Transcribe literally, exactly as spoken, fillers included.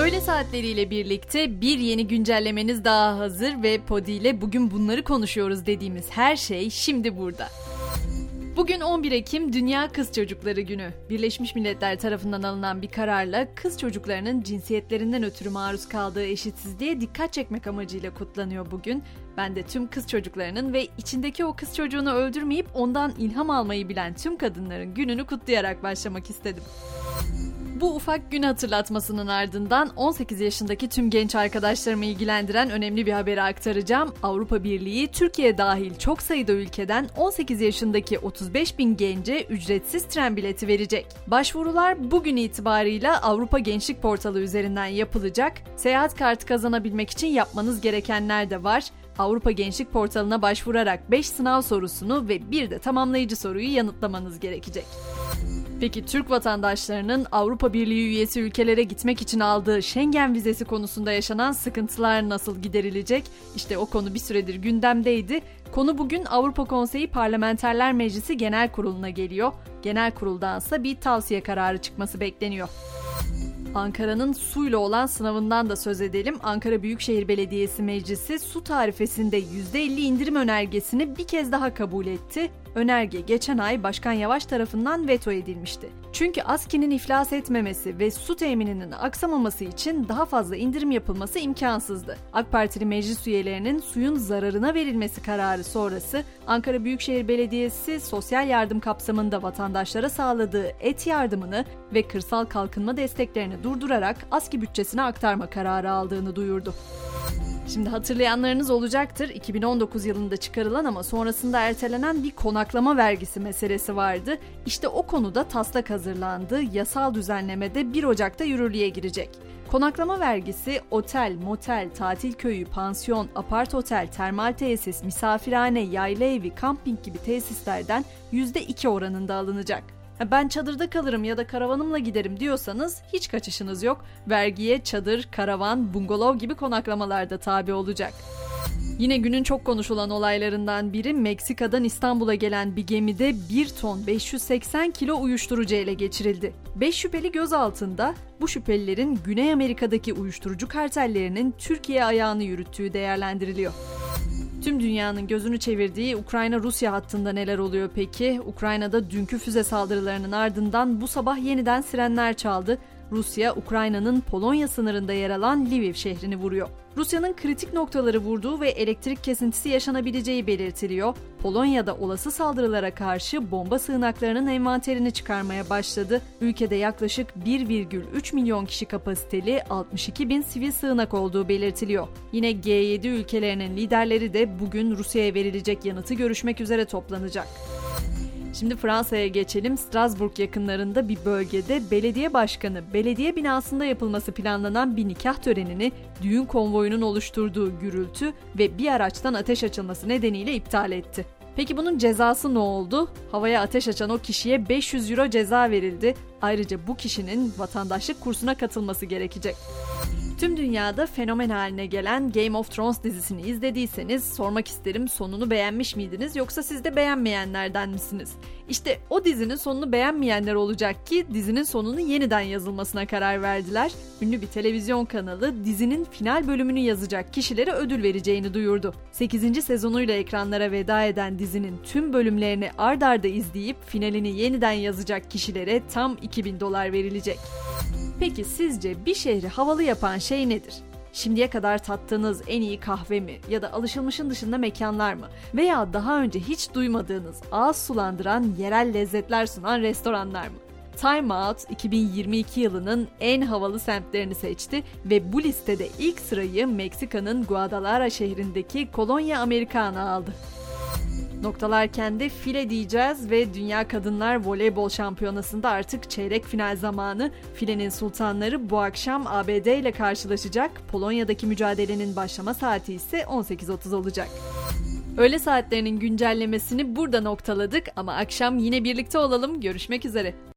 Öğle saatleriyle birlikte bir yeni güncellemeniz daha hazır ve Podi ile bugün bunları konuşuyoruz dediğimiz her şey şimdi burada. Bugün on bir Ekim Dünya Kız Çocukları Günü. Birleşmiş Milletler tarafından alınan bir kararla kız çocuklarının cinsiyetlerinden ötürü maruz kaldığı eşitsizliğe dikkat çekmek amacıyla kutlanıyor bugün. Ben de tüm kız çocuklarının ve içindeki o kız çocuğunu öldürmeyip ondan ilham almayı bilen tüm kadınların gününü kutlayarak başlamak istedim. Bu ufak gün hatırlatmasının ardından on sekiz yaşındaki tüm genç arkadaşlarımı ilgilendiren önemli bir haberi aktaracağım. Avrupa Birliği, Türkiye dahil çok sayıda ülkeden on sekiz yaşındaki otuz beş bin gence ücretsiz tren bileti verecek. Başvurular bugün itibarıyla Avrupa Gençlik Portalı üzerinden yapılacak. Seyahat kartı kazanabilmek için yapmanız gerekenler de var. Avrupa Gençlik Portalı'na başvurarak beş sınav sorusunu ve bir de tamamlayıcı soruyu yanıtlamanız gerekecek. Peki Türk vatandaşlarının Avrupa Birliği üyesi ülkelere gitmek için aldığı Schengen vizesi konusunda yaşanan sıkıntılar nasıl giderilecek? İşte o konu bir süredir gündemdeydi. Konu bugün Avrupa Konseyi Parlamenterler Meclisi Genel Kurulu'na geliyor. Genel Kurul'dansa bir tavsiye kararı çıkması bekleniyor. Ankara'nın suyla olan sınavından da söz edelim. Ankara Büyükşehir Belediyesi Meclisi su tarifesinde yüzde elli indirim önergesini bir kez daha kabul etti. Önerge geçen ay Başkan Yavaş tarafından veto edilmişti. Çünkü ASKİ'nin iflas etmemesi ve su temininin aksamaması için daha fazla indirim yapılması imkansızdı. AK Partili meclis üyelerinin suyun zararına verilmesi kararı sonrası Ankara Büyükşehir Belediyesi sosyal yardım kapsamında vatandaşlara sağladığı et yardımını ve kırsal kalkınma desteklerini durdurarak ASKİ bütçesine aktarma kararı aldığını duyurdu. Şimdi hatırlayanlarınız olacaktır. iki bin on dokuz yılında çıkarılan ama sonrasında ertelenen bir konaklama vergisi meselesi vardı. İşte o konuda taslak hazırlandı. Yasal düzenlemede bir Ocak'ta yürürlüğe girecek. Konaklama vergisi otel, motel, tatil köyü, pansiyon, apart otel, termal tesis, misafirhane, yayla evi, kamping gibi tesislerden yüzde iki oranında alınacak. Ben çadırda kalırım ya da karavanımla giderim diyorsanız hiç kaçışınız yok. Vergiye çadır, karavan, bungalov gibi konaklamalar da tabi olacak. Yine günün çok konuşulan olaylarından biri Meksika'dan İstanbul'a gelen bir gemide bir ton beş yüz seksen kilo uyuşturucu ele geçirildi. beş şüpheli gözaltında. Bu şüphelilerin Güney Amerika'daki uyuşturucu kartellerinin Türkiye ayağını yürüttüğü değerlendiriliyor. Tüm dünyanın gözünü çevirdiği Ukrayna-Rusya hattında neler oluyor peki? Ukrayna'da dünkü füze saldırılarının ardından bu sabah yeniden sirenler çaldı. Rusya, Ukrayna'nın Polonya sınırında yer alan Lviv şehrini vuruyor. Rusya'nın kritik noktaları vurduğu ve elektrik kesintisi yaşanabileceği belirtiliyor. Polonya'da olası saldırılara karşı bomba sığınaklarının envanterini çıkarmaya başladı. Ülkede yaklaşık bir virgül üç milyon kişi kapasiteli altmış iki bin sivil sığınak olduğu belirtiliyor. Yine G yedi ülkelerinin liderleri de bugün Rusya'ya verilecek yanıtı görüşmek üzere toplanacak. Şimdi Fransa'ya geçelim. Strasbourg yakınlarında bir bölgede belediye başkanı, belediye binasında yapılması planlanan bir nikah törenini düğün konvoyunun oluşturduğu gürültü ve bir araçtan ateş açılması nedeniyle iptal etti. Peki bunun cezası ne oldu? Havaya ateş açan o kişiye beş yüz euro ceza verildi. Ayrıca bu kişinin vatandaşlık kursuna katılması gerekecek. Tüm dünyada fenomen haline gelen Game of Thrones dizisini izlediyseniz sormak isterim, sonunu beğenmiş miydiniz yoksa siz de beğenmeyenlerden misiniz? İşte o dizinin sonunu beğenmeyenler olacak ki dizinin sonunu yeniden yazılmasına karar verdiler. Ünlü bir televizyon kanalı dizinin final bölümünü yazacak kişilere ödül vereceğini duyurdu. sekizinci sezonuyla ekranlara veda eden dizinin tüm bölümlerini ard arda izleyip finalini yeniden yazacak kişilere tam iki bin dolar verilecek. Peki sizce bir şehri havalı yapan şey nedir? Şimdiye kadar tattığınız en iyi kahve mi? Ya da alışılmışın dışında mekanlar mı? Veya daha önce hiç duymadığınız, ağız sulandıran, yerel lezzetler sunan restoranlar mı? Time Out, iki bin yirmi iki yılının en havalı semtlerini seçti ve bu listede ilk sırayı Meksika'nın Guadalajara şehrindeki Colonia Americana aldı. Noktalarken de file diyeceğiz ve Dünya Kadınlar Voleybol Şampiyonası'nda artık çeyrek final zamanı. Filenin sultanları bu akşam A B D ile karşılaşacak. Polonya'daki mücadelenin başlama saati ise on sekiz otuz olacak. Öğle saatlerinin güncellemesini burada noktaladık ama akşam yine birlikte olalım. Görüşmek üzere.